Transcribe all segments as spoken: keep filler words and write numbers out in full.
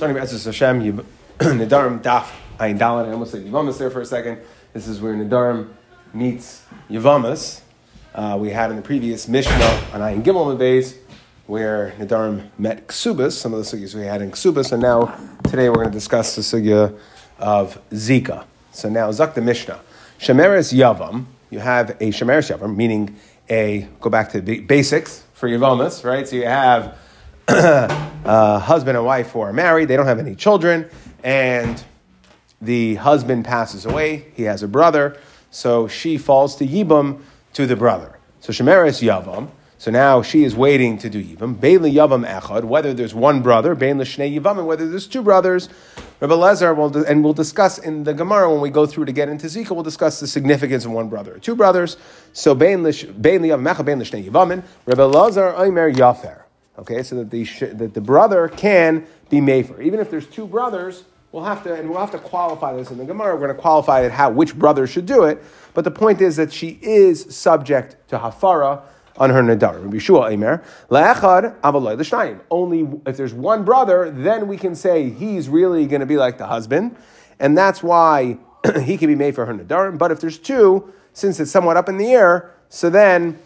Starting with Esses Hashem, Nedarim, Daf, Ayin Dalet. I almost said Yevamos there for a second. This is where Nedarim meets Yevamos. Uh, we had in the previous Mishnah on Ayin Gimel Mabez, where Nedarim met Kesubos, some of the sugyas we had in Kesubos, and now today we're going to discuss the sugya of Zika. So now, Zak the Mishnah. Shemeres Yavam, you have a Shemeres Yavam, meaning a, go back to the basics for Yevamos, right? So you have a husband and wife who are married, they don't have any children, and the husband passes away, he has a brother, so she falls to Yibam, to the brother. So Shemeres Yavam, so now she is waiting to do Yibam. Bein Yavam Echad, whether there's one brother, Bein Shnei Yivam, and whether there's two brothers, Rabbi Elazar will, and we'll discuss in the Gemara when we go through to get into Zika, we'll discuss the significance of one brother or two brothers. So Bein Yavam Echad, Bein Shnei Yivam, Rabbi Elazar Omer Yafer. Okay, so that the that the brother can be mefer. Even if there's two brothers, we'll have to, and we'll have to qualify this in the Gemara. We're going to qualify it how which brother should do it. But the point is that she is subject to hafara on her nedarim. Rabbi Yeshua Eimer, La'echad avaloi l'shnayim. Only if there's one brother, then we can say he's really going to be like the husband. And that's why he can be made for her nedarim. But if there's two, since it's somewhat up in the air, so then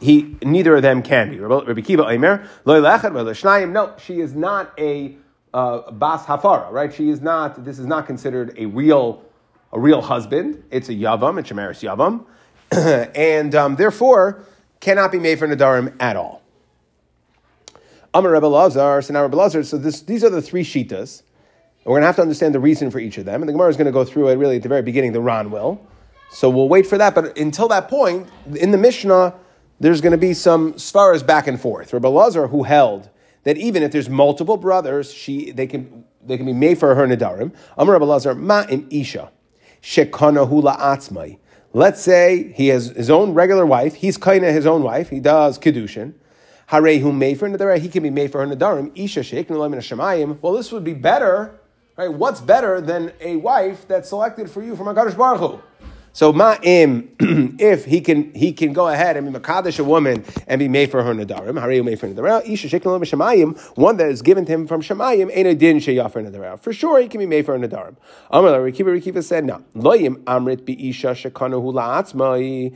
he neither of them can be. Rabbi Kiva Eimer, Loi la'echad v'lo l'shnayim. No, she is not a uh, bas hafara, right? She is not, this is not considered a real a real husband. It's a yavam, it's a shemeres yavam. and um, therefore, cannot be made for nedarim at all. Amar Rabbi Elazar, so now Rabbi Elazar, so this, these are the three shitas. We're going to have to understand the reason for each of them. And the Gemara is going to go through it really at the very beginning, the Ran will. So we'll wait for that. But until that point, in the Mishnah, there's going to be some svaras back and forth. Rabbi Elazar, who held that even if there's multiple brothers, she they can they can be made for her nedarim. Amar Rabbi Elazar, ma im isha shekanahu la'atzmai. Let's say he has his own regular wife. He's kind of his own wife. He does kiddushin. Harehu made for nedarim. He can be made for her nedarim. Isha sheikh nulam min hashamayim. Well, this would be better, right? What's better than a wife that's selected for you from HaKadosh Baruch Hu? So ma'im, if he can he can go ahead and be makadosh a woman and be made for her nedarim, harehu made for nedarim. Isha sheiknulam shemayim, one that is given to him from shemayim, ain't a din sheyafer nedarim. For sure, he can be made for her nedarim. Amar Rabbi Kiva, Rabbi Kiva said, no, loyim amrit bi isha shekanahu la'atzmai.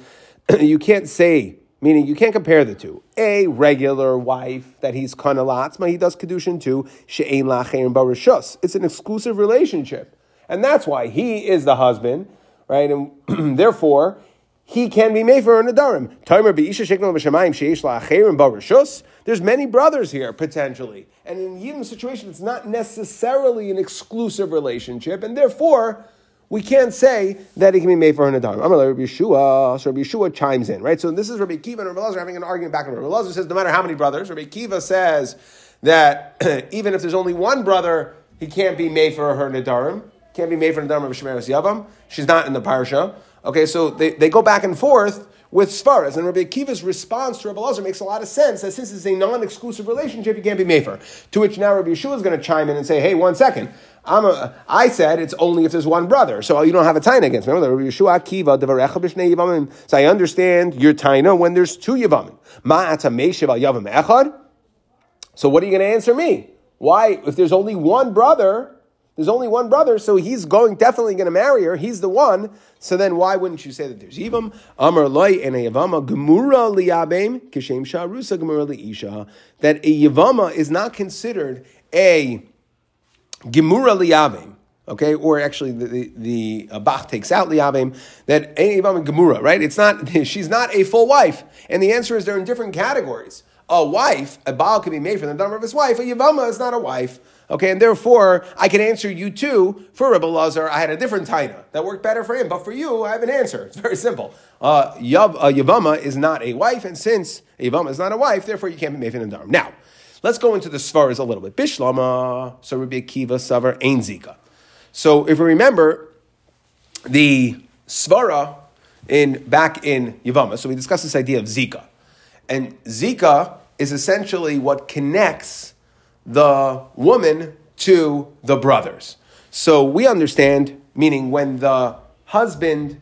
You can't say, meaning you can't compare the two. A regular wife that he's kana la'atzmai, he does kedushin to she'ein la'chein barishus. It's an exclusive relationship, and that's why he is the husband. Right, and therefore he can be made for a nedarim. There's many brothers here potentially, and in Yidden situation, it's not necessarily an exclusive relationship, and therefore we can't say that he can be made for a nedarim. Amar Rabbi Yeshua, so Rabbi Yeshua chimes in. Right, so this is Rabbi Kiva and Rabbi Elazar having an argument back and forth. Rabbi Elazar says no matter how many brothers, Rabbi Kiva says that even if there's only one brother, he can't be made for her nedarim. Can't be made for the Nedarim of Shemeres Yavam. She's not in the Parsha. Okay, so they, they go back and forth with Svaras. And Rabbi Akiva's response to Rabbi Elazar makes a lot of sense, that since it's a non-exclusive relationship, you can't be made for. To which now Rabbi Yeshua is going to chime in and say, hey, one second. I'm a, I said it's only if there's one brother. So you don't have a taina against me. Remember, Rabbi Yeshua Akiva, Devarecha B'Shnei Yavamim. So I understand your taina when there's two Yavamim. Ma'ata Meishiv al Yavam Echad. So what are you going to answer me? Why, if there's only one brother... There's only one brother, so he's going definitely going to marry her. He's the one. So then why wouldn't you say that there's Yibam? Amar loy and a Yavama Gemura liabem Kishem Sharusa Gemura liisha. That a Yavama is not considered a Gemura liabem. Okay, or actually the the, the uh, Bach takes out liabem. That a Yavama Gemura, right? It's not, she's not a full wife. And the answer is they're in different categories. A wife, a Baal can be made for the number of his wife. A Yavama is not a wife. Okay, and therefore, I can answer you too. For Rabbi Elazar, I had a different taina that worked better for him. But for you, I have an answer. It's very simple. Uh, Yav, uh, Yavama is not a wife. And since Yavama is not a wife, therefore you can't be made for nedarim. Now, let's go into the svaras a little bit. Bishlama, so Rabbi Akiva, Savar, Ein Zika. So if we remember, the svara in back in Yavama, so we discussed this idea of Zika. And Zika is essentially what connects the woman to the brothers. So we understand, meaning when the husband,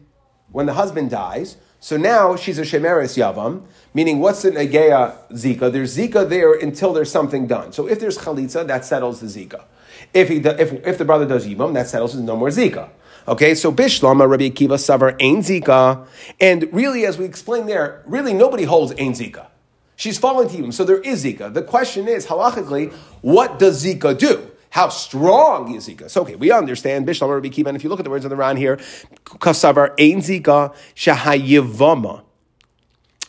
when the husband dies, So now she's a shemeres yavam, meaning what's the negeya zika? There's zika there until there's something done. So if there's chalitza, that settles the zika. If he do, if if the brother does yibam, that settles there's no more zika. Okay, so bishlama Rabbi Kiva savar ein zika, and really, as we explained there, really nobody holds ein zika. She's falling to yibam, so there is zika. The question is halachically, what does zika do? How strong is Zika? So, okay, we understand. Bishlam Rabbi Kiva, and if you look at the words on the Ran here, Kasavar ein Zika shahayivama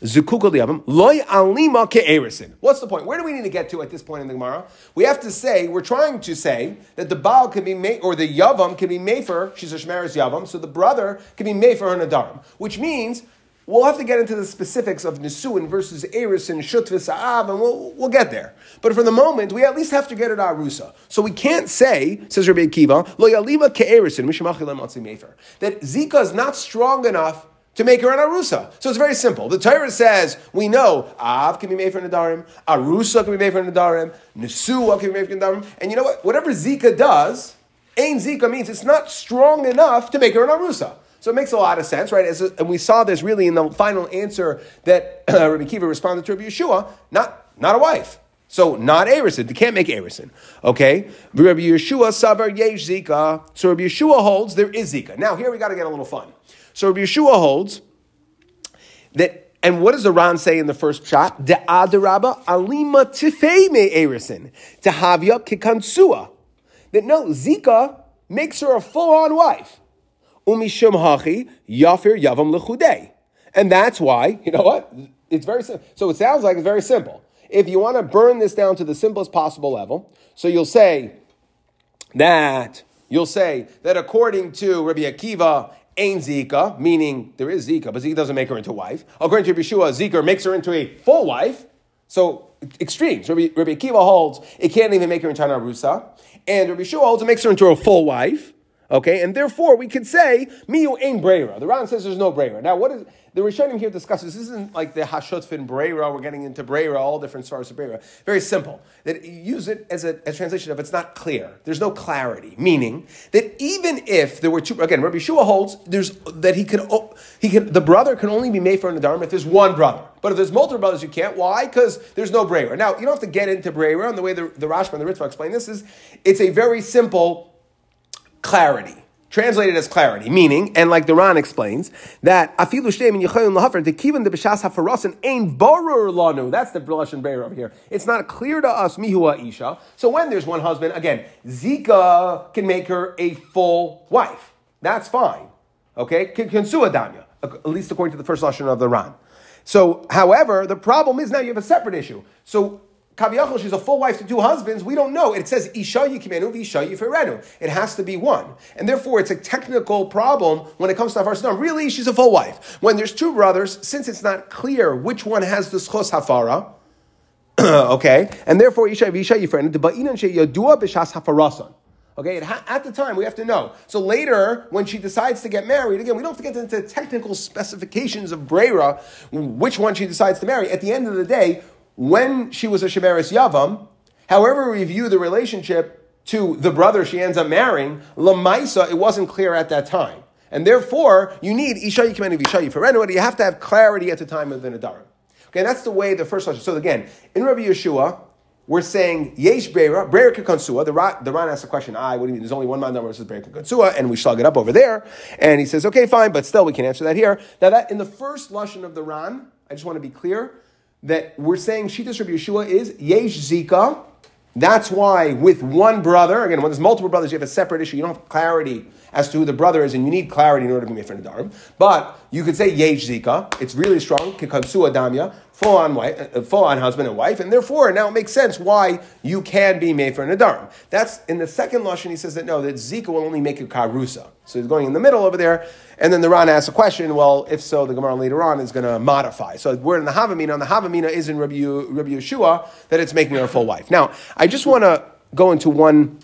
zukukal yavam loy alima ke'erisin. What's the point? Where do we need to get to at this point in the Gemara? We have to say, we're trying to say that the Baal can be made, or the Yavam can be made for, she's a Shemaris Yavam, so the brother can be made for her Nedarim, which means we'll have to get into the specifics of Nisuin versus Eris and Shutvis Sa'ab, and we'll, we'll get there. But for the moment, we at least have to get at Arusa. So we can't say, says Rabbi Akiva, Lo Yalima Ke'erisin, Mishmachila Matsi Mefer, that Zika is not strong enough to make her an Arusa. So it's very simple. The Torah says, we know Av can be made for Nadarim, Arusa can be made for Nadarim, Nisua can be made for Nadarim, and you know what? Whatever Zika does, Ein Zika means it's not strong enough to make her an Arusa. So it makes a lot of sense, right? As a, and we saw this really in the final answer that uh, Rabbi Kiva responded to Rabbi Yeshua, not, not a wife. So not Eresin. They can't make Eresin. Okay? Rabbi Yeshua savar yesh Zika. So Rabbi Yeshua holds there is Zika. Now here we got to get a little fun. So Rabbi Yeshua holds that, and what does the Ran say in the first shot? De'adarabba alima tifei me Eresin. Tehavya kikansua. That no, Zika makes her a full-on wife. Umishum hachi yafir yavam lechudei, and that's why you know what it's very simple. So it sounds like it's very simple. If you want to burn this down to the simplest possible level, so you'll say that you'll say that according to Rabbi Akiva, ein zika, meaning there is zika, but zika doesn't make her into a wife. According to Rabbi Yeshua, zika makes her into a full wife. So extremes. Rabbi, Rabbi Akiva holds it can't even make her into an arusa, and Rabbi Yeshua holds it makes her into a full wife. Okay, and therefore we can say miu ein breira. The Ran says there's no breira. Now, what is the Rishonim here discusses? This isn't like the hashutfin breira. We're getting into breira, all different sorts of breira. Very simple. That you use it as a, a translation of it's not clear. There's no clarity. Meaning that even if there were two, again, Rabbi Yeshua holds there's that he could he could the brother can only be made for an Nedarim if there's one brother. But if there's multiple brothers, you can't. Why? Because there's no breira. Now you don't have to get into breira. And the way the, the Rashba and the Ritzvah explain this is it's a very simple clarity. Translated as clarity, meaning, and like the Ran explains, that afilu shneim in yichayim lahafer dekivan debeshas hafarasin ein barur lanu. That's the Russian bear over here. It's not clear to us mihu aisha. So when there's one husband, again, Zika can make her a full wife. That's fine. Okay, kinsua damya, at least according to the first lashon of the Ran. So, however, the problem is now you have a separate issue. So Kaviyachol, she's a full wife to two husbands. We don't know. It says Isha Yikimenu v'Isha Yiferenu. It has to be one, and therefore it's a technical problem when it comes to Hafar Sodom. Really, she's a full wife. When there's two brothers, since it's not clear which one has the Schos Hafara, okay, and therefore Isha v'Isha Yiferenu deba'inan sheyadua b'shas hafarasan. Okay, ha- at the time, we have to know. So later, when she decides to get married, again, we don't have to get into technical specifications of Breira, which one she decides to marry. At the end of the day, when she was a Shemeris Yavam, however we view the relationship to the brother she ends up marrying, Lamaisa, it wasn't clear at that time. And therefore, you need Isha Yikimenu v'Isha Yiferenu, you have to have clarity at the time of the Nedarim. Okay, that's the way the first lesson. So again, in Rabbi Yeshua, we're saying, Yesh Breira, Breira Kekansua. The Ran, the Ran asks the question, I, what do you mean? There's only one man number that says Breira Kekansua, and we slug it up over there. And he says, okay, fine, but still we can answer that here. Now that, in the first lesson of the Ran, I just want to be clear, that we're saying Shittas Rabbi Yeshua is Yesh Zika. That's why with one brother, again, when there's multiple brothers, you have a separate issue. You don't have clarity as to who the brother is, and you need clarity in order to be made for Nedarim. But you could say Yesh Zika. It's really strong. Kekansua Damya, full on wife, full on husband and wife, and therefore now it makes sense why you can be made for Nedarim. That's in the second lashon. He says that no, that Zika will only make you karusa. So he's going in the middle over there. And then the Ran asks a question, well, if so, the Gemara later on is going to modify. So we're in the Havamina, and the Havamina is in Rabbi, Rabbi Yeshua, that it's making her a full wife. Now, I just want to go into one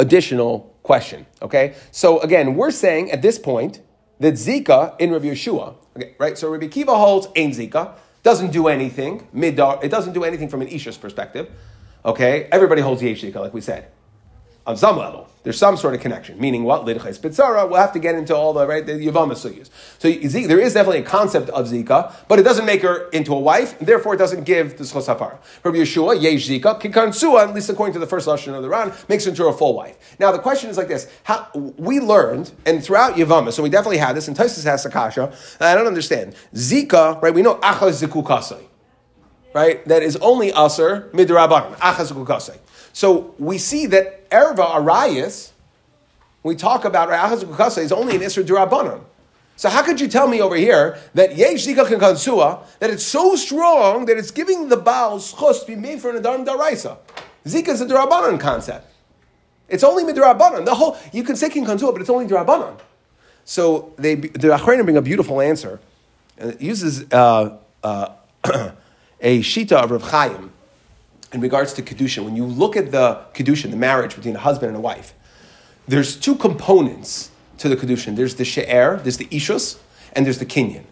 additional question, okay? So again, we're saying at this point that Zika in Rabbi Yeshua, okay, right? So Rabbi Kiva holds Ein Zika, doesn't do anything, midar, it doesn't do anything from an Isha's perspective, okay? Everybody holds Yesh Zika, like we said. on some level, there's some sort of connection. Meaning what? Lidchais Pitzara. We'll have to get into all the, right, the Yevamos sugiyos. So there is definitely a concept of Zika, but it doesn't make her into a wife, and therefore it doesn't give the Zchos Hafara. Rabbi Yeshua, Yesh Zika, Kikansuah, at least according to the first Lashon of the Ran, makes her into a full wife. Now the question is like this. How, we learned, and throughout Yevamos, so we definitely had this, and Tosfos has Sakasha, I don't understand. Zika, right, we know Achaz Zikukasai, right? That is only Aser Midrabanan, Achaz Zikukasai. So we see that Erva Arayis, we talk about Achaz Zikukasai, is only an Isra Durabanan. So how could you tell me over here that Yesh Zika Kikansuah, that it's so strong that it's giving the Baal Schus to be made for Nedarim Daraisa? Zika is a Durabanan concept. It's only Midrabanan. The whole, you can say Kikansuah, but it's only Durabanan. So they, the Achronim bring a beautiful answer, and it uses uh, uh, a shita of Rav Chaim in regards to kedushin. When you look at the kedushin, the marriage between a husband and a wife, there's two components to the kedushin. There's the she'er, there's the ishus, and there's the kinyan.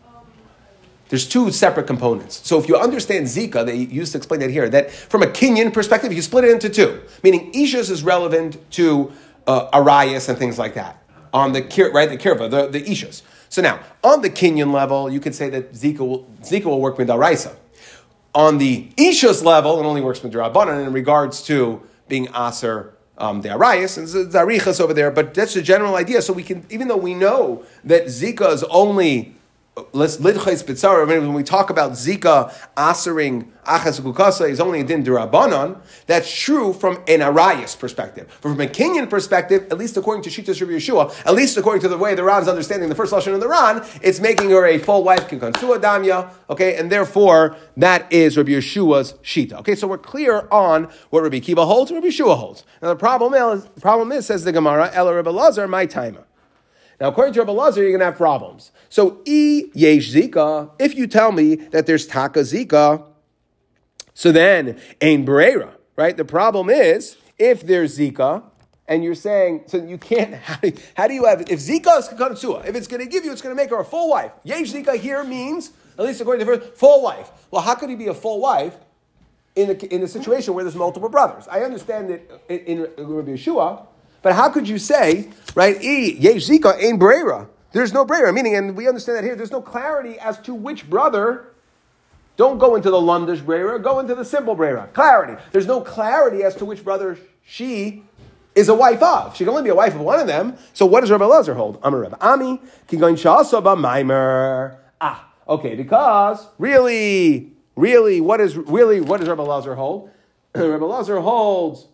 There's two separate components. So if you understand Zika, they used to explain that here, that from a kinyan perspective, you split it into two. Meaning ishus is relevant to uh, arayas and things like that. On the kir, right, the kirva, the, the ishus. So now, on the kinyan level, you could say that Zika will, Zika will work with daraisa. On the Ishus level, it only works with Darabanan in regards to being Aser um, the Arayas, and Zarichas over there, but that's the general idea. So we can, even though we know that Zika is only, Lidchais Bitzara, when we talk about Zika Asering Achaz Zikukasai is only a Din Darabanan, that's true from an Arayas perspective. But from a Kenyan perspective, at least according to Shitas Rabbi Yeshua, at least according to the way the Ran's understanding the first Lashon of the Ran, it's making her a full wife, Kikansuah Damya, okay, and therefore that is Rabbi Yeshua's Shita. Okay, so we're clear on what Rabbi Kiva holds and Rabbi Yeshua holds. Now the problem is, the problem is, says the Gemara, Ela Rabbi Elazar, my timer. Now, according to Rabbi Elazar, you're going to have problems. So, e yesh zika, if you tell me that there's taka zika, so then, ein breira, right? The problem is, if there's zika, and you're saying, so you can't, how do you, how do you have, if zika is kikansuah, if it's going to give you, it's going to make her a full wife. Yesh zika here means, at least according to the verse, full wife. Well, how could he be a full wife in a, in a situation where there's multiple brothers? I understand that in, in Rabbi Yeshua, but how could you say, right, e, yesh zika, ein breira. There's no breira, meaning, and we understand that here, there's no clarity as to which brother. Don't go into the lundish breira, go into the simple breira. Clarity. There's no clarity as to which brother she is a wife of. She can only be a wife of one of them. So what does Rabbi Elazar hold? Amar Rabbi Ami, kigoin sha'asa b'maimer. Ah, okay, because really, really, what is really, what does Rabbi Elazar hold? Rabbi Elazar holds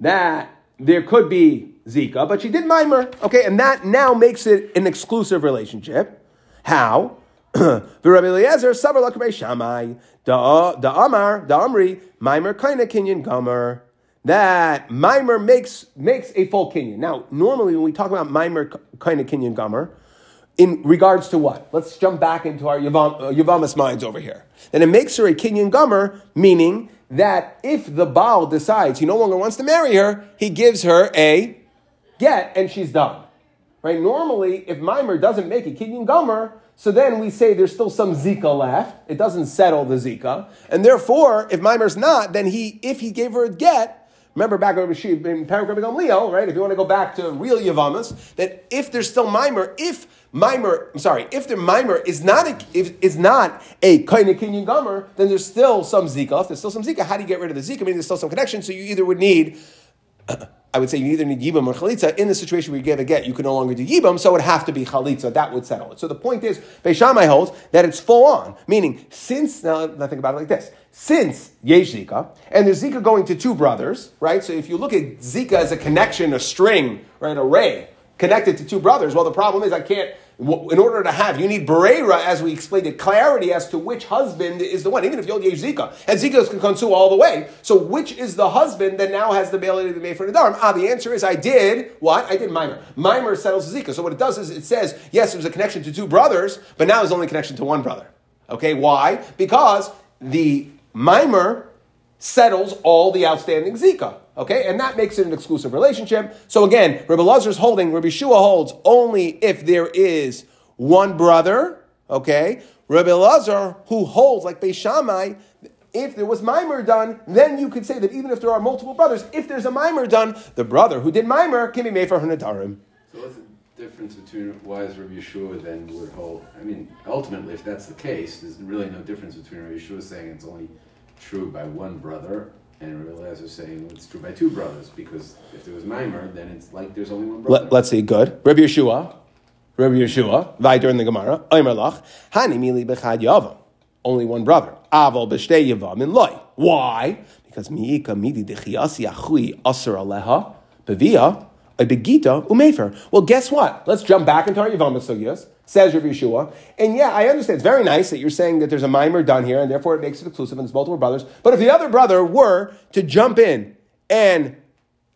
that there could be Zika, but she did mimer. Okay, and that now makes it an exclusive relationship. How? The Rabbi Elazar, Sabar Lak Beis Shammai, Da Amar, Da Amri, Mimer Kaina Kinyan Gomer. That mimer makes makes a full kinyan. Now, normally when we talk about mimer Kaina Kinyan Gomer, in regards to what? Let's jump back into our Yevam, uh, Yevamis minds over here. Then it makes her a kinyan gomer, meaning that if the Baal decides he no longer wants to marry her, he gives her a get and she's done. Right? Normally, if Mimer doesn't make a Kinyan Gomer, so then we say there's still some Zika left. It doesn't settle the Zika. And therefore, if Mimer's not, then he, if he gave her a get, remember back in Paragraph Leo, right? If you want to go back to real Yevamas, that if there's still Mimer, if Mimer, I'm sorry, if the mimer is not a, if, is not a Kaina Kinyan Gomer, then there's still some Zika. If there's still some Zika, how do you get rid of the Zika? I mean, there's still some connection, so you either would need, uh, I would say you either need Yibam or Chalitza. In the situation where you get a get, you can no longer do Yibam, so it would have to be Chalitza. That would settle it. So the point is, Beis Shammai holds that it's full on. Meaning, since, now, now think about it like this. Since Yesh Zika, and there's Zika going to two brothers, right? So if you look at Zika as a connection, a string, right, a ray, connected to two brothers. Well, the problem is I can't, in order to have, you need Bereira, as we explained it, clarity as to which husband is the one, even if you hold Yesh Zika. And Zika can come all the way. So which is the husband that now has the ability to be made for Nedarim? Ah, the answer is I did, what? I did Mimer. Mimer settles Zika. So what it does is it says, yes, there's a connection to two brothers, but now there's only a connection to one brother. Okay, why? Because the Mimer settles all the outstanding Zika. Okay, and that makes it an exclusive relationship. So again, Rabbi Elazar is holding, Rabbi Yeshua holds only if there is one brother. Okay, Rabbi Elazar who holds like Beis Shammai, If there was mimer done, then you could say that even if there are multiple brothers, if there's a mimer done, the brother who did mimer can be made for her Nedarim. So what's the difference between why is Rabbi Yeshua then would hold? I mean, ultimately, if that's the case, there's really no difference between Rabbi Yeshua saying it's only true by one brother and Rabbi Elazar saying it's true by two brothers, because if there was mimer, then it's like there's only one brother. Let, let's see, good. Rabbi Yeshua, Rabbi Yeshua, Vaider in the Gemara, Omer Lach, Hani Mili Bechad Yavam. Only one brother. Aval b'shtei Yivam in loy. Why? Because miika midi dechiasi achui aser aleha bevia a begita umefer. Well, guess what? Let's jump back into our Yevamos sugyas. Says Rabbi Yeshua, and yeah, I understand. It's very nice that you're saying that there's a mimer done here, and therefore it makes it exclusive and it's multiple brothers. But if the other brother were to jump in and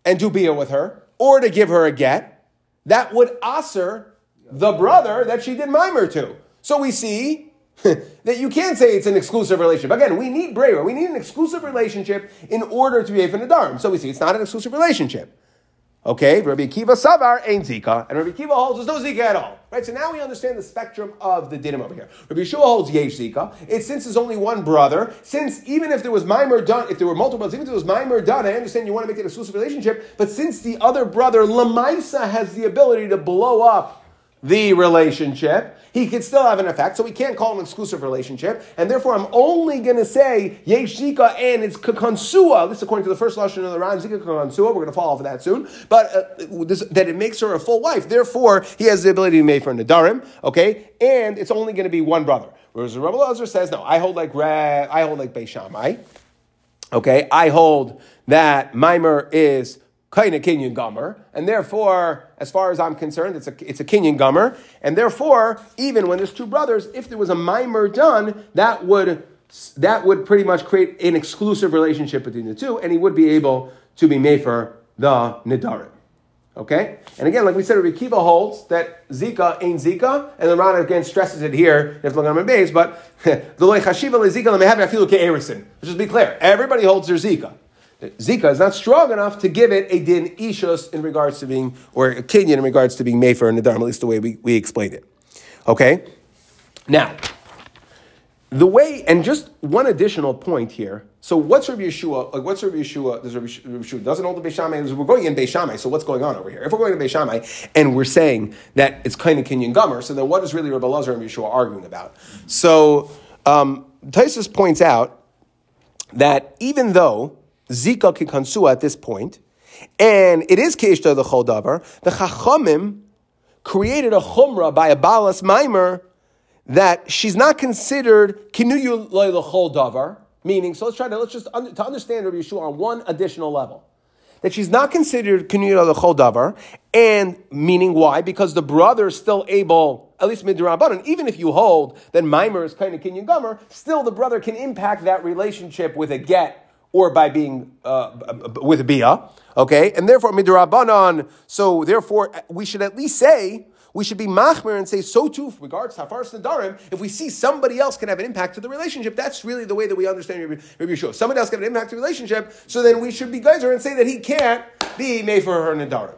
and do bia with her or to give her a get, that would aser the brother that she did mimer to. So we see. That you can't say it's an exclusive relationship. Again, we need braver. We need an exclusive relationship in order to be a Nedarim. So we see it's not an exclusive relationship. Okay, Rabbi Kiva Savar ain't Zika. And Rabbi Kiva holds there's no Zika at all. Right, so now we understand the spectrum of the dinim over here. Rabbi Yeshua holds Yesh Zika. It's since there's only one brother. Since even if there was Mimer done, if there were multiple brothers, even if there was Mimer done, I understand you want to make it an exclusive relationship. But since the other brother, Lamaisa, has the ability to blow up the relationship, he could still have an effect, so we can't call it an exclusive relationship, and therefore I'm only going to say Yesh Zika and it's Kakansua, this is according to the first Lashon of the Ran, Zika Kakansua, we're going to fall off of that soon, but uh, this, that it makes her a full wife, therefore he has the ability to be made for Nedarim, okay, and it's only going to be one brother. Whereas the Rabbi Elazar says, no, I hold like Re- I hold like Beis Shammai, okay, I hold that Mimer is Kaina Kinyan Gomer, and therefore, as far as I'm concerned, it's a it's a Kinyan Gomer, and therefore, even when there's two brothers, if there was a mimer done, that would that would pretty much create an exclusive relationship between the two, and he would be able to be mefer the Nedarim. Okay, and again, like we said, Rabbi Kiva holds that Zika ain't Zika, and the Ran again stresses it here. If look on my base, but the loy chashiva leZika lemehavi afilu ke'erisin. Let's just be clear. Everybody holds their Zika. Zika is not strong enough to give it a din ishus in regards to being, or a kinyan in regards to being mefer and nedarim, at least the way we, we explained it. Okay? Now, the way, and just one additional point here. So what's Rabbi Yeshua, like what's Rabbi Yeshua, does Rabbi Yeshua doesn't hold the Beis Shammai, we're going in Beis Shammai, so what's going on over here? If we're going to Beis Shammai and we're saying that it's kind of kinyan gomer, so then what is really Rabbi Elazar and Yeshua arguing about? So, um, Taisus points out that even though Zika kikansua at this point, and it is keishta the chol davar. The chachamim created a chumrah by a balas mimer that she's not considered kinuyu loy the chol davar. Meaning, so let's try to let's just un, to understand Rabbi Yeshua on one additional level, that she's not considered kinuyu loy the chol davar, and meaning why? Because the brother is still able. At least midrabanan, even if you hold that mimer is kind of kinyan gomer, still the brother can impact that relationship with a get. Or by being uh, with a bia, okay, and therefore midrabanan. So therefore, we should at least say we should be machmer and say so too with regards to hafaras nedarim. If we see somebody else can have an impact to the relationship, that's really the way that we understand Rabbi Yeshua. Somebody else can have an impact to the relationship, so then we should be geyser and say that he can't be made for her nedarim.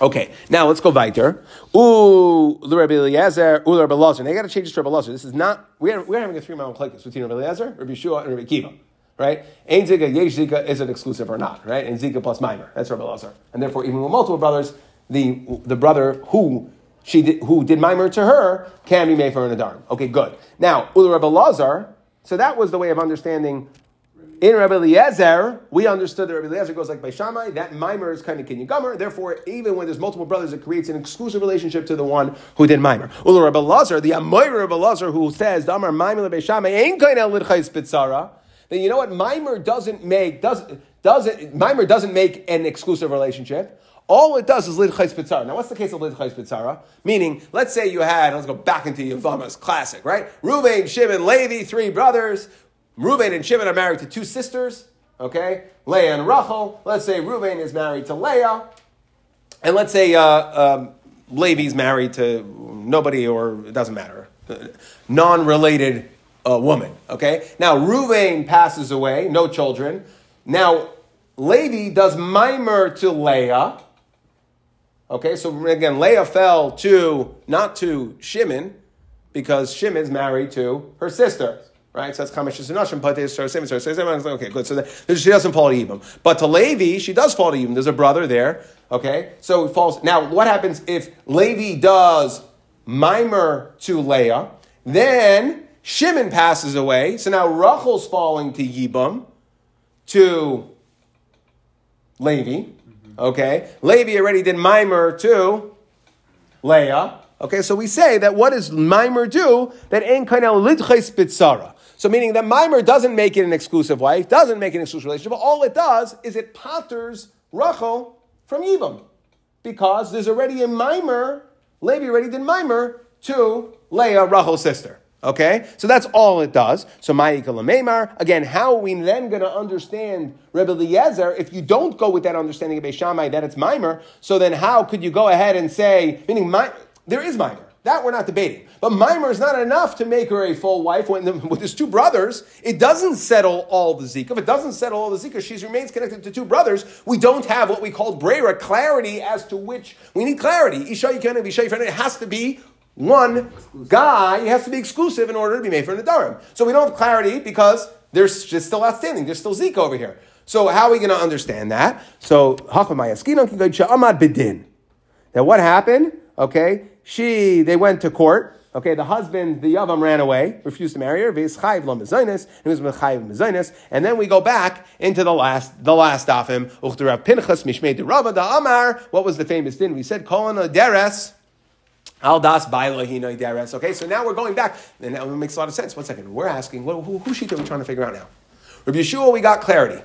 Okay, now let's go weiter. Ooh, the Rabbi Elazar, ooh, Rabbi Elazar. Now you got to change this to Rabbi Elazar. This is not we're we're having a three mile click between Rabbi Elazar, Rabbi Yeshua, and Rabbi Kiva. Right? Ein Zika, Yesh Zika, is it exclusive or not? Right? And Zika plus Mimer. That's Rabbi Elazar. And therefore, even with multiple brothers, the the brother who she did, who did Mimer to her can be made for an Nedarim. Okay, good. Now, Ula Rabbi Elazar, so that was the way of understanding. In Rabbi Elazar, we understood that Rabbi Elazar goes like Beis Shammai, that Mimer is kind of Kinyan Gomer. Therefore, even when there's multiple brothers, it creates an exclusive relationship to the one who did Mimer. Ula Rabbi Elazar, the Amoyer Rabbi Elazar, who says, Damar Mimer Beis Shammai, ain't kind of Lidchais Pitzara. Then you know what? Mimer doesn't make does doesn't mimer doesn't make an exclusive relationship. All it does is lidchais pitzara. Now, what's the case of lidchais pitzara? Meaning, let's say you had let's go back into Yevamos classic, right? Reuven, Shimon, Levi, three brothers. Reuven and Shimon are married to two sisters. Okay, Leah and Rachel. Let's say Reuven is married to Leah, and let's say uh, um, Levi's married to nobody, or it doesn't matter, non-related. A woman, okay? Now, Reuven passes away, no children. Now, Levi does mimer to Leah. Okay, so again, Leah fell to, not to Shimon, because Shimon's married to her sister, right? So that's Kamishas Nashim, but they start saying, okay, good. So that, she doesn't fall to Yibam. But to Levi, she does fall to Yibam. There's a brother there, okay? So it falls. Now, what happens if Levi does Mimer to Leah, then Shimon passes away, so now Rachel's falling to Yibam, to Levi, okay? Levi already did Mimer to Leah, okay? So we say that what does Mimer do? That ain't kanel lidches bitsara. So meaning that Mimer doesn't make it an exclusive wife, doesn't make it an exclusive relationship, but all it does is it potters Rachel from Yibam, because there's already a Mimer, Levi already did Mimer to Leah, Rachel's sister. Okay? So that's all it does. So Ma'ika L'Meimar, again, how are we then going to understand Rebbe Eliezer if you don't go with that understanding of Beis Shammai that it's Mimer? So then how could you go ahead and say, meaning my, there is Mimer. That we're not debating. But Mimer is not enough to make her a full wife. When the, with his two brothers, it doesn't settle all the Zika. If it doesn't settle all the Zika, she remains connected to two brothers. We don't have what we call Brera, clarity as to which, we need clarity. Isha Yikana, Isha Yifana, it has to be one exclusive. Guy has to be exclusive in order to be made for Nedarim. So we don't have clarity because there's just still outstanding. There's still Zika over here. So how are we going to understand that? So, now what happened? Okay, she, they went to court. Okay, the husband, the Yibam, ran away, refused to marry her. And then we go back into the last, the last of him. What was the famous din? We said, Al das bailahino deres. Okay, so now we're going back, and that makes a lot of sense. One second, we're asking, well, who, who's she that we're trying to figure out now? Rabbi Yeshua, we got clarity.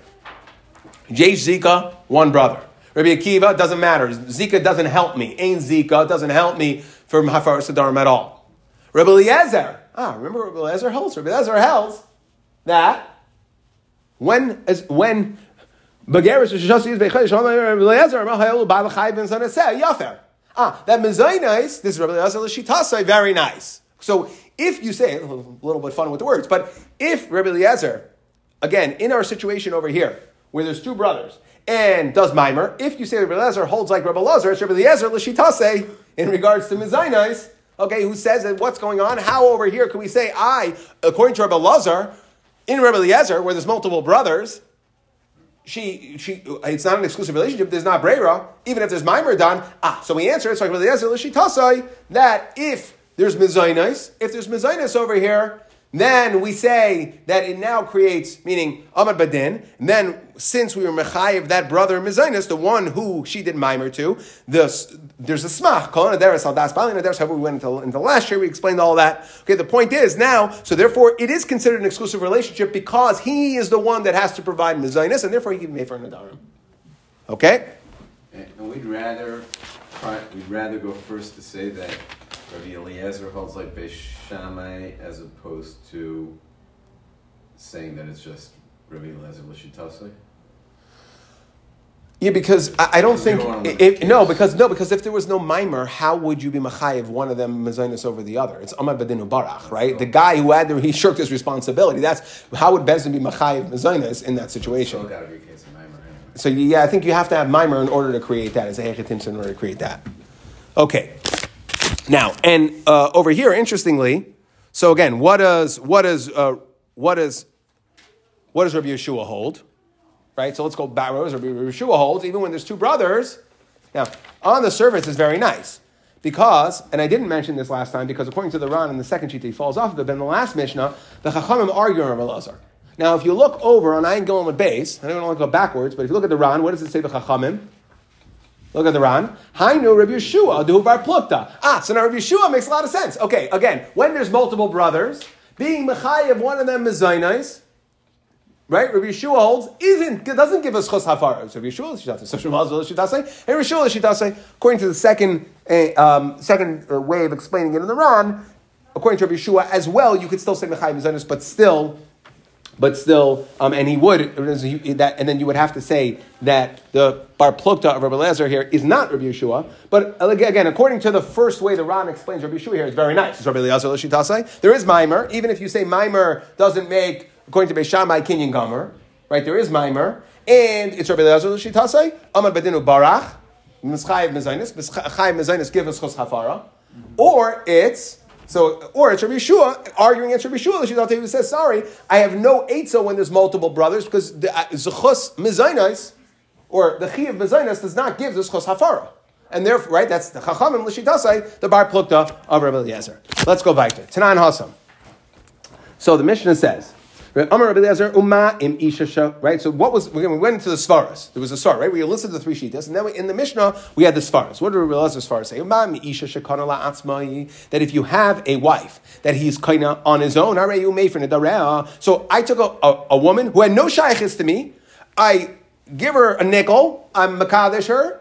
Yesh Zika, one brother. Rabbi Akiva, doesn't matter. Zika doesn't help me. Ain't Zika doesn't help me for Hafaras Hadarim at all. Rabbi Eliezer, ah, remember Rabbi Eliezer holds. Rabbi Eliezer holds that when as when Bageris Shasi is Bechadish, Rabbi Eliezer, Mahayalu Balachai Ben Sanaseh Yafer. Ah, that mezainis, this is Rabbi Elazar l'shitasai, very nice. So if you say, a little bit fun with the words, but if Rabbi Elazar, again, in our situation over here, where there's two brothers, and does mimer, if you say Rabbi Elazar holds like Rabbi Elazar, it's Rabbi Elazar l'shitasai, in regards to mezainis, okay, who says that what's going on, how over here can we say, I, according to Rabbi Elazar, in Rabbi Elazar, where there's multiple brothers, She, she, it's not an exclusive relationship. There's not breira, even if there's mimer done. Ah, so we answer it. So that if there's mezainis, if there's mezainis over here, then we say that it now creates, meaning amad badin. And then since we were mechayev that brother mezainis, the one who she did mimer to, this, there's a smach. However, we went into, into last year. We explained all that. Okay, the point is now. So therefore, it is considered an exclusive relationship because he is the one that has to provide mezainis, and therefore he can be made for nedarim. Okay. And we'd rather try, we'd rather go first to say that Rabbi Eliezer holds like Beis Shammai as opposed to saying that it's just Rabbi Eliezer l'shitasei? Yeah, because I, I don't think it, no, because no, because if there was no mimer, how would you be machayev one of them mezainis over the other? It's amad b'din ubarach, right? The guy who had the, he shirked his responsibility. That's how would Bezdin be machayev mezainis in that situation? It's still got to be a case of mimer anyway. So yeah, I think you have to have mimer in order to create that. It's a hechitim in order to create that. Okay. Now, and uh, over here, interestingly, so again, what does what does uh, what does what does Rabbi Yeshua hold? Right? So let's go back. What does Rabbi Yeshua hold? Even when there's two brothers. Now, on the surface is very nice because, and I didn't mention this last time because according to the Ran in the second sheet, he falls off of it. But in the last Mishnah, the Chachamim argue on Rabbi Elazar. Now, if you look over, and I ain't going with base, I don't want to go backwards, but if you look at the Ran, what does it say? The Chachamim. Look at the Ran. Hainu Rabbi Yeshua duhu bar plukta. Ah, so now Rabbi Yeshua makes a lot of sense. Okay, again, when there's multiple brothers, being mechayev one of them mezainis, right? Rabbi Yeshua holds isn't doesn't give us chos hafaros. Rabbi Yeshua l'shitasei, so Shmuel l'shitasei, and Rabbi Yeshua l'shitasei. According to the second um, second way of explaining it in the Ran, according to Rabbi Yeshua as well, you could still say mechayev mezainis, but still. But still, um, and he would, that, and then you would have to say that the bar plukta of Rabbi Elazar here is not Rabbi Yeshua. But again, according to the first way the Ran explains Rabbi Yeshua here, it's very nice. It's Rabbi Elazar l'shitasei. There is mimer, even if you say mimer doesn't make, according to Beis Shammai, kinyan gomer, right? There is mimer, and it's Rabbi Elazar l'shitasei. Amad badinu barach, mischayim mezainis, mischayim mezainis give us chos hafara, or it's So, or it's Rabbi Yeshua, arguing at Rabbi Yeshua, the Shidduch says, sorry, I have no eitzah when there's multiple brothers, because the Zechus Mezainis, or the Chi of Mezainis, does not give the Zechus Hafara. And therefore, right, that's the Chachamim, L'Shidasai, the Bar Plukta of Rabbi Elazar. Let's go back to it. Tanan Hasam. So the Mishnah says, right, so what was, we went into the Svaras. There was a Svar, right? We listed the three Shittas, and then we, in the Mishnah, we had the Svaras. What did Rabbi Elazar's Svaras say? That if you have a wife, that he's kind of on his own. So I took a, a, a woman who had no shaykhis to me, I give her a nickel, I'm Makadesh her,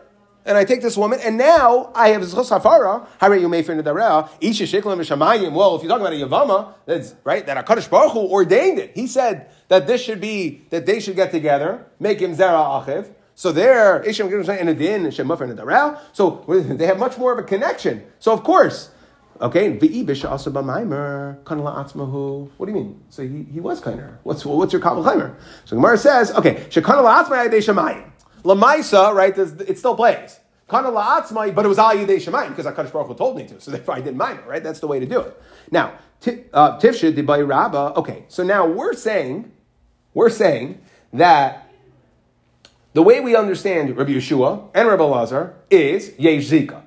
and I take this woman, and now I have Zchus Hafara. Harei Yumeifer Nedarah. Isha Shiklam Mishamayim. Well, if you're talking about a Yevama, that's right. That Hakadosh Baruch Hu ordained it. He said that this should be that they should get together, make him Zera Achiv. So there, Isha Shiklam and Adin and Shemufer Nedarah. So they have much more of a connection. So of course, okay. Ve'ibisha also b'maimer kanla atzmahu. What do you mean? So he, he was kinder. What's what's your kabel chaimer? So Gemara says, okay, shekanla atzmai de'shamayim. Lamaisa, right? It still plays. Kana la'atzmai, but it was al yedei shemayim because HaKadosh Baruch Hu told me to, so therefore I didn't mind it, right? That's the way to do it. Now, tifshid dibay rabba. Okay, so now we're saying, we're saying that the way we understand Rabbi Yeshua and Rabbi Elazar is yesh zika,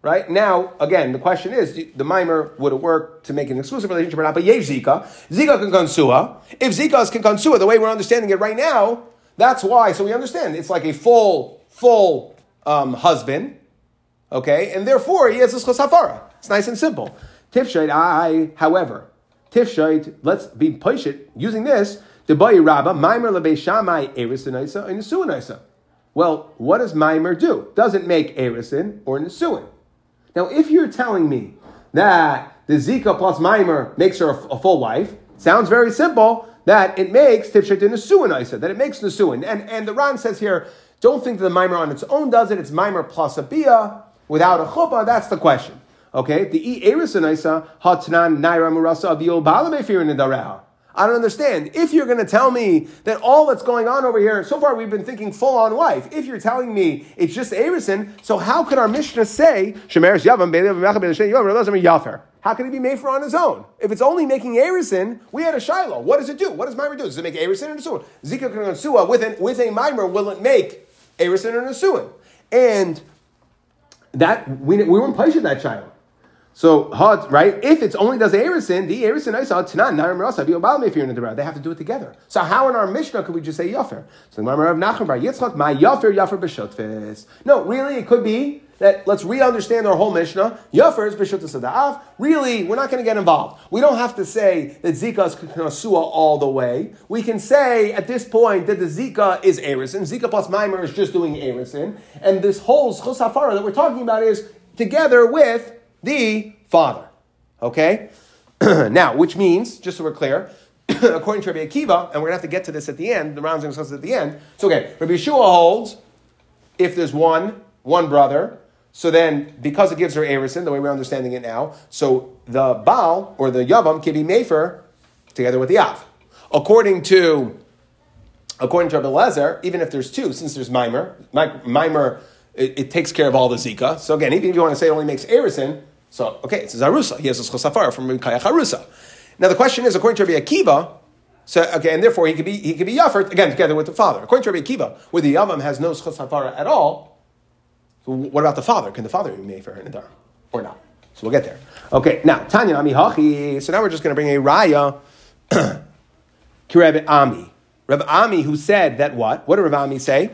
right? Now, again, the question is, the mimer would it work to make an exclusive relationship or not? But yesh zika, zika kinkan sua. If zika is kinkan sua, the way we're understanding it right now. That's why, so we understand, it's like a full, full um, husband, okay? And therefore, he has this Zchus Hafara. It's nice and simple. Tifshait, I, however, Tifshait, let's be poshut, using this, Deboy Rabba, Maimer LeBeis Shammai, Eresin Isa, and Nesuin Isa. Well, what does Maimer do? Doesn't make Eresin or Nesuin. Now, if you're telling me that the Zika plus Maimer makes her a, a full wife, sounds very simple, that it makes Tifshet Nesuin Isa, that it makes Nesuin. And, and the Ran says here, don't think that the Mimer on its own does it, it's Mimer plus a Bia, without a Chuppah, that's the question. Okay? The E Eresin Isa, Hatnan Naira Murasa Aviol Balamefirin Daraha. I don't understand. If you're going to tell me that all that's going on over here, so far we've been thinking full-on wife. If you're telling me it's just Eresin, so how could our Mishnah say, Shemeris Yavam, Beilev, Mechab, Beilev, Yavam, Yafer? How can it be made for on his own? If it's only making Eresin, we had a Shiloh. What does it do? What does Mimer do? Does it make Eresin or Nesuin? Zika Kangansua, with an, with a Mimer, will it make Eresin or Nesuin? And that, we, we weren't placed in that Shiloh. So, right, if it's only does Eresin, the Eresin I saw, Tanan, Naram Rasa, Biobalme, if you're in the Debra, they have to do it together. So how in our Mishnah could we just say Yafer? So, Mimer of Nachman Bar Yitzchak, my Yafer, Yafer Beshotfis. No, really, it could be that let's re-understand our whole Mishnah. Yafer is Beshutas Adaf. Really, we're not going to get involved. We don't have to say that Zika is Knasua all the way. We can say at this point that the Zika is Eresin. Zika plus Mimer is just doing Eresin. And this whole Zchus Hafara that we're talking about is together with the father. Okay? Now, which means, just so we're clear, according to Rabbi Kiva, and we're going to have to get to this at the end, the Ram's going to discuss it at the end. So, okay, Rabbi Yeshua holds if there's one, one brother. So then, because it gives her Eresin, the way we're understanding it now, so the Baal, or the Yavam, can be Mefer together with the Av. According to according to Rabbi Elazar, even if there's two, since there's Mimer, Mimer, it, it takes care of all the Zika. So again, even if you want to say it only makes Eresin, so, okay, it's Zarusa. He has a Zchus Hafara from Mikaya Harusa. Now the question is, according to Rabbi Akiva, so okay, and therefore he could be he could be Yafer, again, together with the father. According to Rabbi Akiva, where the Yavam has no Zchus Hafara at all, so what about the father? Can the father be made for her Nedarim or not? So we'll get there. Okay, now, Tanya Ami Hachi. So now we're just going to bring a Raya to Rabbi Ami. Rabbi Ami, who said that what? What did Rabbi Ami say?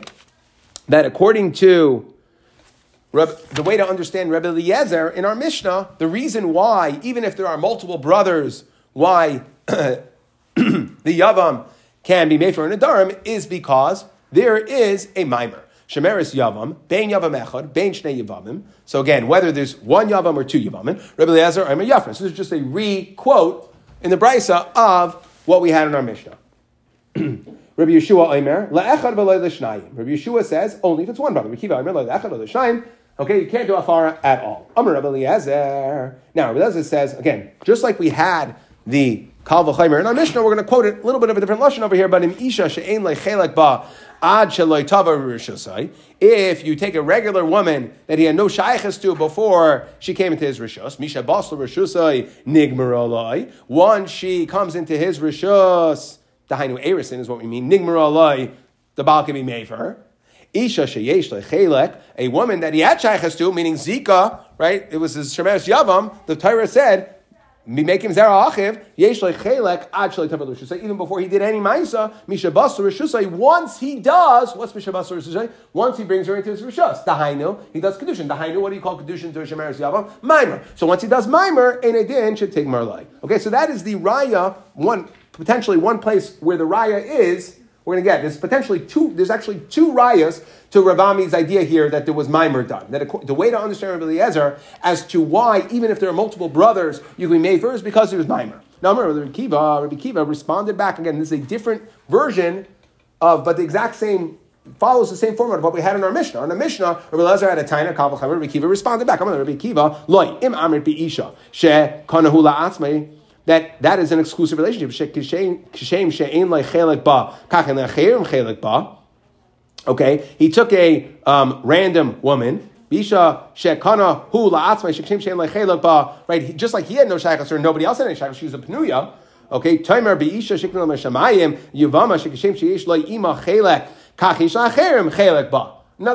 That according to Rabbi, the way to understand Rabbi Elazar in our Mishnah, the reason why, even if there are multiple brothers, why the Yavam can be made for her Nedarim is because there is a Mimer. Shemeris Yavam, Bain Yavam Echad, Bain Shnei Yavamim. So again, whether there's one Yavam or two Yavamim, Rabbi Elazar, I'm a Yafer. So this is just a re-quote in the Brisa of what we had in our Mishnah. Rabbi Yeshua Omer, La'echad v'lo l'shnayim. Rabbi Yeshua says, only if it's one brother. Rabbi Kiva Omer, La'echad v'lo l'shnayim. Okay, you can't do Afara at all. Amar Rabbi Elazar. Now, Rabbi Elazar says, again, just like we had the Kal v'chaymer in our Mishnah, we're going to quote it, a little bit of a different lashon over here, but im isha she'ein le'chelek ba Ad sheloi tava rishosai. If you take a regular woman that he had no shaychus to before she came into his rishos, misha basla rishosai nigmaralai. Once she comes into his rishos, dahainu erisin is what we mean. Nigmaralai, the baal can be made for her. Isha sheyesh lechelek, a woman that he had shaychus to, meaning Zika, right? It was his shemeres yavam. The Torah said, make him zera achiv, yesh lechelek ad sheloi tava rishosai. Even before he did any ma'isa, misha basla rishosai. Once he does, what's misha basla rishosai? Once he brings her into his rishos, dahainu, he does kedushin. Dahainu, what do you call kedushin to a shemeres yavam? Mimer. So once he does mimer, ein adin should take marlai. Okay, so that is the raya one. Potentially one place where the raya is, we're going to get, there's potentially two, there's actually two rayas to Rav Ami's idea here that there was mimer done. That a, the way to understand Rabbi Elazar as to why, even if there are multiple brothers, you can be made first because there was mimer. Now remember, Rabbi Kiva, Rabbi Kiva responded back again. This is a different version of, but the exact same, follows the same format of what we had in our Mishnah. In our Mishnah, Rabbi Elazar had a taina, kaval chaver, Rabbi Kiva responded back. I'm on Rabbi Kiva, loy, im amrit bi isha, she kanahu la'atzmei. That that is an exclusive relationship. Okay, he took a um, random woman. Right, he, just like he had no shaychus or nobody else had any shaychus, she was a penuya. Okay,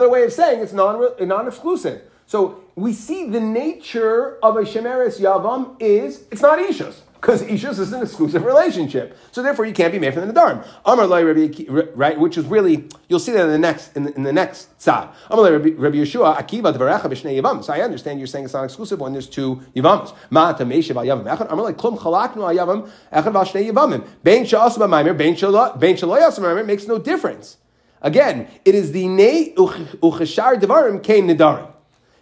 another way of saying it's non non-exclusive. So we see the nature of a shemeres yavam is it's not ishus. Because Ishus is an exclusive relationship. So therefore, you can't be made from the Nedarim. Amar Lai Rabbi, right? Which is really, you'll see that in the next, in the, in the next tzad. Amar Lai Rabbi Yeshua, Akiva, Dvarecha, B'shnei Yevamos. So I understand you're saying it's not exclusive when there's two Yevamos. Ma'ata Meishav Ayavam Echad. Amar Lai Klum Chalaknu Ayavam Echad Vashnei Yevamim. Bein Sha'as Ba'maymer, Bein Sha'loy Yas Ba'maymer makes no difference. Again, it is the ne Ucheshar Devarim Kein Nedarim.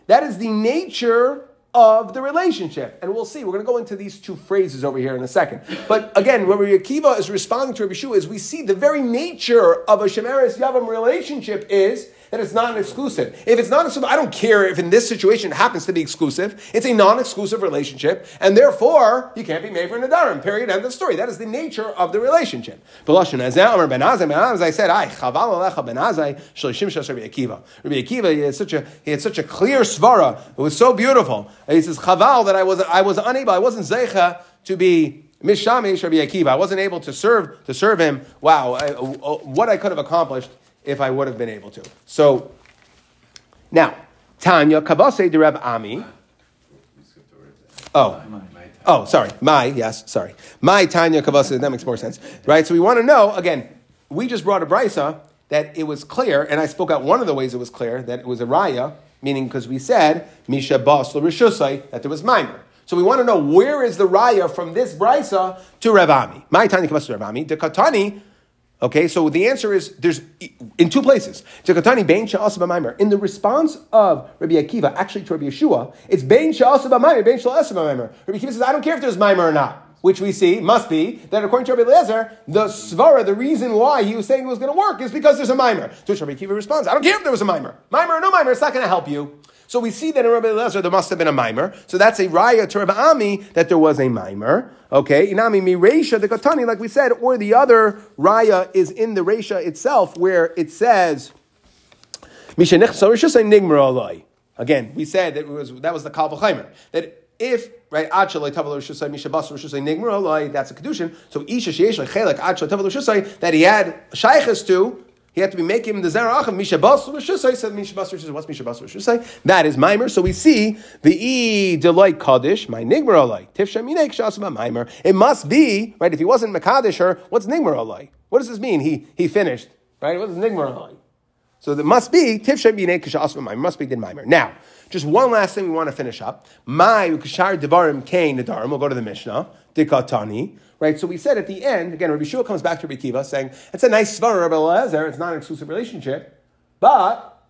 That is the nature of the relationship. And we'll see. We're going to go into these two phrases over here in a second. But again, what Rabbi Akiva is responding to Rabbi Yeshua is we see the very nature of a Shemeres Yavam relationship is that it's non-exclusive. If it's non-exclusive, I don't care if in this situation it happens to be exclusive. It's a non-exclusive relationship, and therefore, you can't be made for Nedarim. Period. End of story. That is the nature of the relationship. V'lashon hazeh amar Ben Azzai. Ben Azzai said, "I chaval alecha Ben Azzai shlishim shas Rabbi Akiva." Rabbi Akiva, he had such a he had such a clear svara. It was so beautiful. And he says, "Chaval that I was I was unable. I wasn't zeicha to be." Mishamish Rabbi Akiva. I wasn't able to serve to serve him. Wow, I, what I could have accomplished if I would have been able to. So, now, Tanya, Kabase de Rabbi Ami. Oh, oh, sorry. My, yes, sorry. My Tanya, Kabase, that makes more sense. Right, so we want to know, again, we just brought a brisa that it was clear, and I spoke out one of the ways it was clear, that it was a raya, meaning because we said, Misha Bas L'Rishusai, that there was mimer. So we want to know, where is the raya from this brisa to Rabbi Ami? My Tanya, Kabase de Rabbi Ami, the Katani. Okay, so the answer is there's in two places. In the response of Rabbi Akiva, actually to Rabbi Yeshua, it's Bein Sha'asa B'Maimer, Bein Sha'asa B'Maimer. Rabbi Akiva says, I don't care if there's Maimer or not, which we see must be that according to Rabbi Elazar, the svara, the reason why he was saying it was going to work is because there's a Maimer. To which Rabbi Akiva responds, I don't care if there was a Maimer. Maimer or no Maimer, it's not going to help you. So we see that in Rabbi Elazar there must have been a mimer. So that's a raya to Rabbi Ami that there was a mimer. Okay, inami mi reisha the katani, like we said, or the other raya is in the reisha itself, where it says again. We said that it was that was the kal v'chaimer that if right ad shalei tavel rishusay misha bas rishusay nigmar olai, that's a kedushin. So isha sheyesh lechelek ad shalei tavel rishusay that he had shaychus to. He had to be making him the Zerach of Misha Bas Rishusai. Said Misha Bas Rishusai. What's Misha Bas Rishusai? That is Mimer. So we see the E Deloy Kaddish, my Nigmar Olai. Tifsha Minek Shasma Mimer. It must be, right? If he wasn't Makadish her, what's Nigmar Olai? What does this mean? He he finished, right? What is Nigmar Olai? So it must be Tifsha Minek Shasma Mimer. Must be did Mimer. Now, just one last thing we want to finish up. My Ukashar Devarim Kain Nadarim. We'll go to the Mishnah. Dikatani. Right, so we said at the end, again, Rabbi Yeshua comes back to Rabbi Kiva saying, it's a nice svara, Rabbi Elazar, it's not an exclusive relationship, but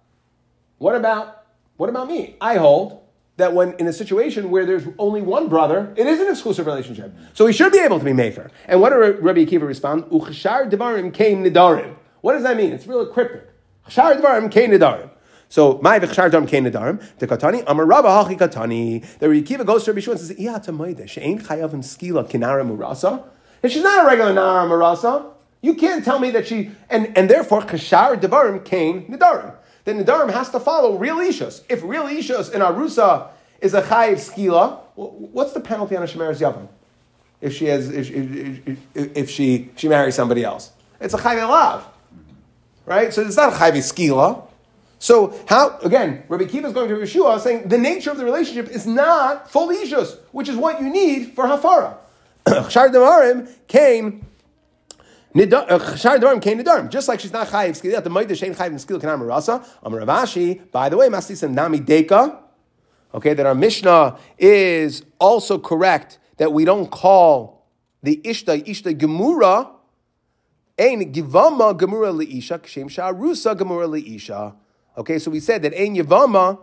what about, what about me? I hold that when in a situation where there's only one brother, it is an exclusive relationship. So he should be able to be mefer. And what did Rabbi Kiva respond? Ucheshar devarim kein nidarim. What does that mean? It's really cryptic. Ucheshar devarim kein nidarim. So my v'chshar dam kein nedarim the katani amar Rabba hachi katani. The Rabbi Kiva goes to Rabbi Shua and says, "Iya tamoide she'ain chayavim skila kinara murasa." And she's not a regular nara murasa. You can't tell me that she, and, and therefore, Kashar Devarim came Nedarim. That Nedarim has to follow real Ishas. If real Ishas in Arusa is a Chayiv Skila, what's the penalty on a Shemeres Yavam? If she has, if, if, if, if she she marries somebody else, it's a Chayiv Elav, right? So it's not a Chayiv Skila. So how, again, Rabbi Kiva is going to Yeshua saying the nature of the relationship is not full Ishas, which is what you need for Hafara. Chashar Devarim came Chashar Devarim came Nedarim. Just like she's not Chayiv Skila, the Maidah Shein Chayiv Skila Kanam Rasa. Amar Ravashi, by the way, Mastisem Nami Deka. Okay, that our Mishnah is also correct that we don't call the Ishta, Ishta Gemura, Ein Givama Gemura Leisha, Kshem Sha'arusa Gemura Leisha. Okay, so we said that Ein Yivama,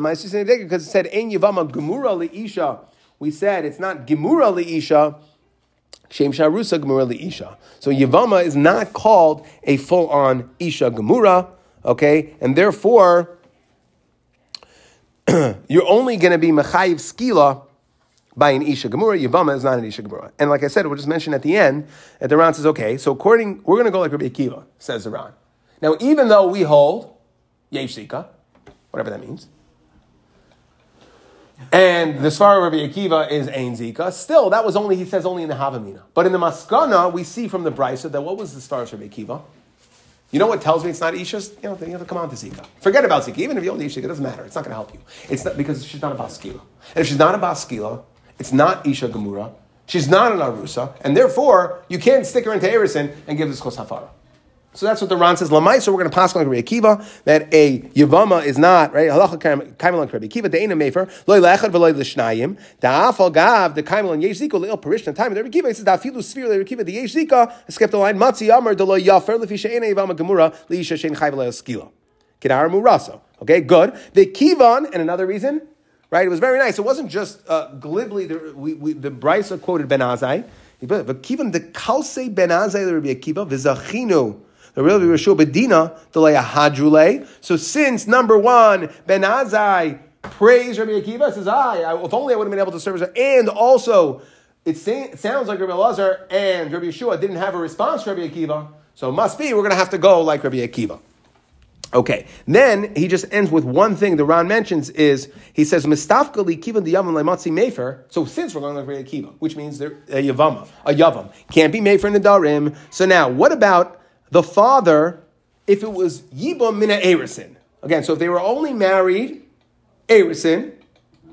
my sister Nadeka, because it said Ein Yivama Gemura Leisha, we said it's not Gemura Leisha, Kshem Sha'arusa Gemura Leisha. So Yivama is not called a full-on Isha Gemura, okay, and therefore you're only going to be Mechayiv Skila by an Isha Gemura. Yevama is not an Isha Gemura. And like I said, we'll just mention at the end that the Ran says, okay, so according, we're going to go like Rabbi Kiva, says the Ran. Now, even though we hold Yesh Zika, whatever that means, and the Svar of Rabbi Kiva is Ein Zika, still, that was only, he says, only in the Havamina. But in the Maskana, we see from the Brisa that what was the Svar of Rabbi Kiva? You know what tells me it's not Ishas? You know, you have to come on to Zika. Forget about Zika. Even if you hold Ishika, it doesn't matter. It's not going to help you. It's not, because she's not a Baskila. And if she's not a Baskila, it's not Isha Gemura. She's not an Arusa. And therefore, you can't stick her into Erison and give this Chos Hafara. So that's what the Ran says. Lamai, so we're going to pass on Rabbi Akiva, that a Yevama is not, right? Halacha Kaimelan Rabbi Akiva, Deina Mefer, Loi Lechad Veloi Lishnayim, Da'af Al Gav, the Kaimelan Yesh Zika, Leil Parishna, Time, Rabbi Akiva, he says, Da'afilu Sphir, Rabbi Akiva, the Yesh Zika, escaped the line, Matzi Yamar, Deloi Yafer, Lefisha Eina Yevama Gemura, Leisha Shein Chai Veloi Skila. Kedar Muraso. Okay, good. The Kivan, and another reason, right? It was very nice. It wasn't just uh, glibly, the, we, we, the Brisa quoted Ben Azzai, but Kivan, the Kalsei Ben Azzai, Rabbi Akiva, Vizachinu, the real Rabbi Yeshua Bedina, the Leia Hadrule. So since number one, Ben Azzai praised Rabbi Akiva, says, "I, if only I would have been able to serve her." And also, it sounds like Rabbi Elazar and Rabbi Yeshua didn't have a response to Rabbi Akiva, so it must be we're going to have to go like Rabbi Akiva. Okay. Then he just ends with one thing. The Ran mentions is he says Mistafka li Kivan the Yavam Laimatzi Mefer. So since we're going like Rabbi Akiva, which means they're a Yavama, a Yavam can't be Mefer in the Darim. So now, what about the father, if it was Yibam Mina Erison? Again, so if they were only married Erison,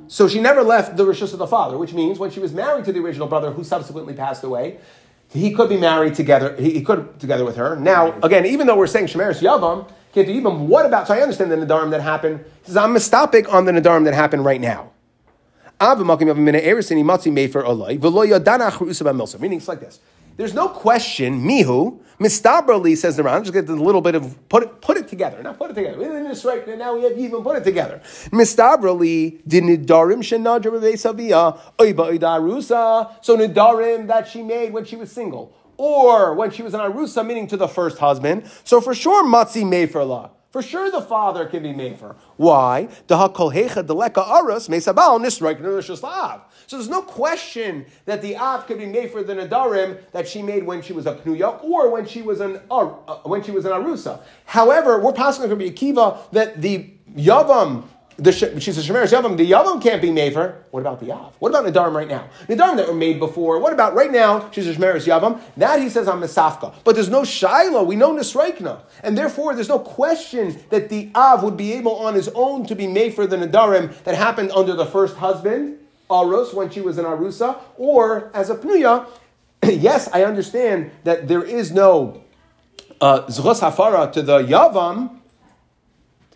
so she never left the Rishus of the father, which means when she was married to the original brother who subsequently passed away, he could be married together, he, he could together with her. Now, again, even though we're saying Shemeres Yavam, can't do Yibam, what about, so I understand the Nedarim that happened. He says, I'm mistopic on the Nedarim that happened right now. Meaning it's like this. There's no question, Mihu, Mistabrali, says the Ran, just get a little bit of, put it, put it together, not put it together. We didn't just right now, we have even put it together. Mistabrali, did Nedarim Shenadra Bebe Savia, Oiba Idarusa, so Nedarim that she made when she was single, or when she was an Arusa, meaning to the first husband, so for sure, Matzi Meferla. For sure the father can be Mefer. Why? So there's no question that the Av could be Mefer the Nedarim that she made when she was a Pnuya or when she was an uh, when she was an Arusa. However, we're passing on to Rabbi Akiva that the Yavam, the she's a Shemeres Yavam, the Yavam can't be Mefer. What about the Av? What about Nedarim right now? Nedarim that were made before. What about right now? She's a Shemeres Yavam. That he says on Mesafka. But there's no Shiloh. We know Nisraikna. And therefore, there's no question that the Av would be able on his own to be Mefer the Nedarim that happened under the first husband, Aros, when she was an Arusa, or as a Pnuya. Yes, I understand that there is no uh, Zchus Hafara to the Yavam.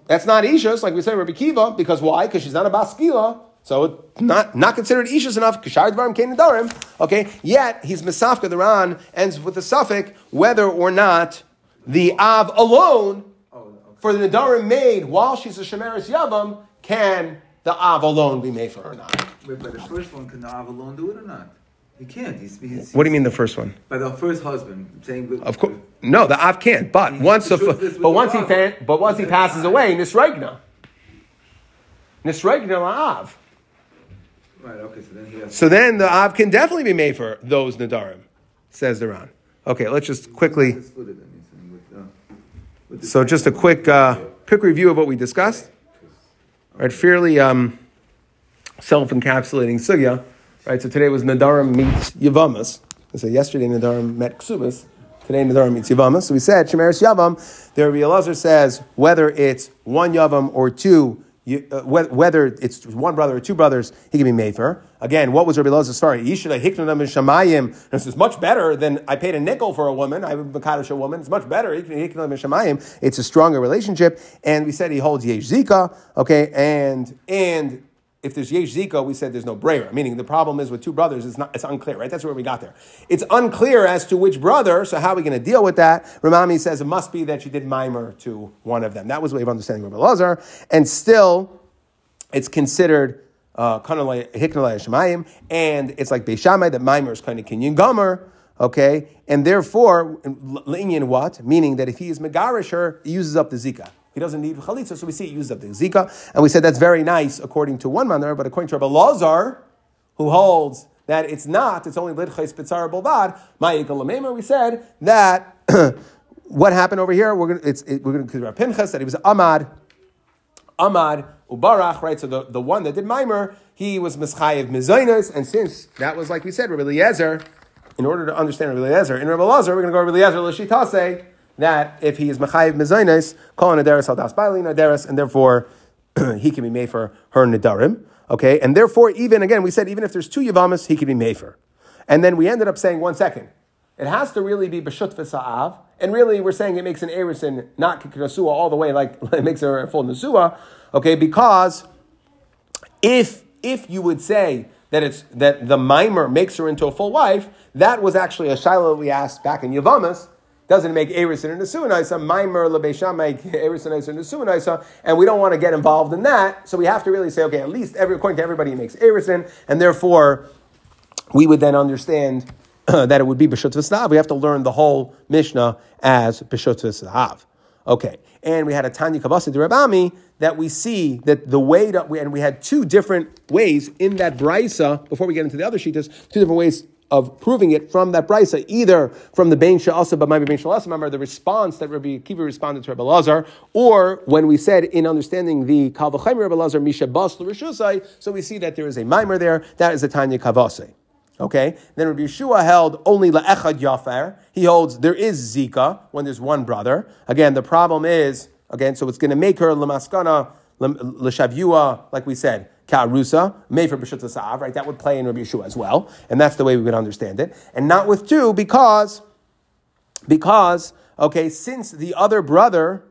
That's not Ishas, like we said, Rabbi Kiva, because why? Because she's not a Baskila, so it's not, not considered Ishas enough, Kishar Dvarim Kein Nedarim, okay? Yet, he's Mesafka, the Ran, ends with the suffix, whether or not the Av alone, for the Nedarim made while she's a Shemeres Yavam, can the Av alone be made for her or not? Wait, by the first one, can the Av alone do it or not? He can't. He's, he's, he's, what do you mean the first one? By the first husband, I'm saying. With, of course, no, the Av can't. But once the, but the once Av, he fa- but once he passes away, Nisregna, Nisregna Av. Right. Okay. So then he has. So then the Av can definitely be made for those Nedarim, says the Ran. Okay, let's just quickly. So just a quick uh, quick review of what we discussed. Right, fairly um, self-encapsulating sugya. Right, so today was Nedarim meets Yevamos. So yesterday Nedarim met Kesubos. Today Nedarim meets Yevamos. So we said Shemeres Yavam. There Rabbi Elazar says whether it's one Yavam or two. You, uh, whether it's one brother or two brothers, he can be mefer. Again, what was Rabbi Elazar's story? This is much better than I paid a nickel for a woman. I would be kaddish a woman. It's much better. It's a stronger relationship. And we said he holds yesh zika. Okay, and and if there's yesh zika, we said there's no breira. Meaning the problem is with two brothers, it's not it's unclear, right? That's where we got there. It's unclear as to which brother. So how are we going to deal with that? Rabbi Ami says it must be that she did mimer to one of them. That was a way of understanding Rabbi Elazar, and still, it's considered. Uh, and it's like Beis Shammai that mimer is kind of kinyan gomer, okay? And therefore, linyan what? Meaning that if he is megarish her, he uses up the zika. He doesn't need chalitza, so we see it uses up the zika. And we said that's very nice according to one manner, but according to Rabbi Elazar, who holds that it's not, it's only lidchais pitzara bolvad, ma'ika l'meimer, we said that what happened over here, we're going to, it's, it, we're going to, Rabbi Pinchas, that he was amad, amad, Ubarach, right? So the, the one that did mimer, he was mischayev mizaynos, and since that was like we said, Rabbi Elazar, in order to understand Rabbi Elazar, in Rabbi Elazar, we're going to go Rabbi Elazar l'shitase that if he is mechayev mizaynos, call an adaris haldas bailin adaris, and therefore he can be made for her nedarim. Okay, and therefore even again we said even if there's two yavamas, he can be made for. And then we ended up saying one second, it has to really be b'shut v'sa'av, and really we're saying it makes an erusin not k'nasua all the way, like it makes her a full nasua. Okay, because if if you would say that it's that the mimer makes her into a full wife, that was actually a shiloh we asked back in Yevamos. Doesn't make erusin and nesuanaisa mimer lebeisham make erusin and nesuanaisa, and we don't want to get involved in that. So we have to really say, okay, at least every, according to everybody, it makes erusin, and therefore we would then understand uh, that it would be b'shut v'sahav. We have to learn the whole Mishnah as b'shut v'sahav. Okay, and we had a Tanya Kavasa de Rabbi Ami that we see that the way that we, and we had two different ways in that brisa, before we get into the other shitas, two different ways of proving it from that brisa, either from the Bein Sha'asa, but maybe Bein Sha'asa, remember the response that Rabbi Kiva responded to Rabbi Elazar, or when we said in understanding the Kal V'Chayim Rabbi Elazar, Misha Bas L'Rishusai, so we see that there is a mimer there, that is the Tanya Kavasa. Okay, then Rabbi Yeshua held only la'echad yafer. He holds there is zika when there's one brother. Again, the problem is, again, so it's going to make her l'maskana, l'shavua, like we said, ka'arusa, made for b'shut sa'av, right? That would play in Rabbi Yeshua as well. And that's the way we would understand it. And not with two because, because, okay, since the other brother,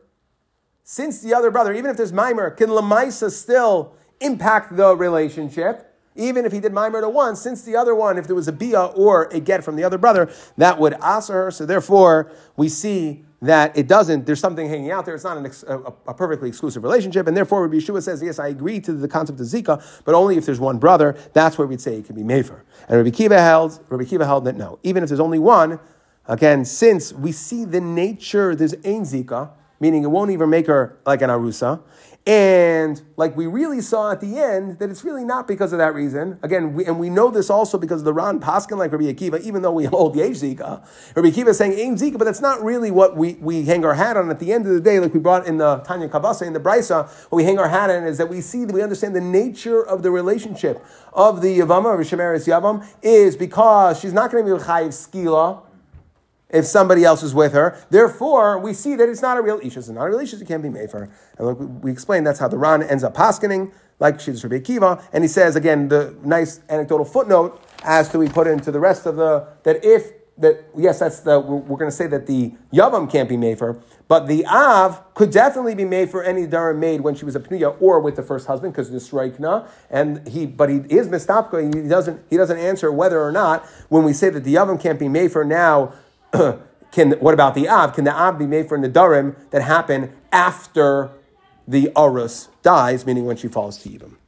since the other brother, even if there's mimer, can l'maisa still impact the relationship? Even if he did mimer to one, since the other one, if there was a bia or a get from the other brother, that would aser her. So therefore, we see that it doesn't, there's something hanging out there. It's not an ex, a, a perfectly exclusive relationship. And therefore, Rabbi Yeshua says, yes, I agree to the concept of Zika, but only if there's one brother. That's where we'd say it can be mefer. And Rabbi Kiva held, Rabbi Kiva held that no. Even if there's only one, again, since we see the nature, there's ein Zika, meaning it won't even make her like an arusa. And like we really saw at the end, that it's really not because of that reason. Again, we, and we know this also because of the Ran Paskin, like Rabbi Akiva, even though we hold Yesh Zika. Rabbi Akiva is saying Ein Zika, but that's not really what we, we hang our hat on at the end of the day, like we brought in the Tanya Kavasa, in the Brisa, what we hang our hat on is that we see, that we understand the nature of the relationship of the Yavama, of Shemeres Yavam, is because she's not going to be Chayiv Skila, if somebody else is with her. Therefore, we see that it's not a real isha. It's not a real isha. It can't be made for her. And look, we explained that's how the Ran ends up paskening, like she's Rabbi Kiva. And he says, again, the nice anecdotal footnote as to we put into the rest of the, that if, that yes, that's the, we're, we're going to say that the Yavam can't be made for her, but the Av could definitely be made for any Dara made when she was a Pnuya or with the first husband, because it's Reikna, and he, but he is Mistapka, he doesn't, he doesn't answer whether or not, when we say that the Yavam can't be made for now, can, what about the Av? Can the Av be made for Nedarim that happen after the Arus dies, meaning when she falls to Yibam?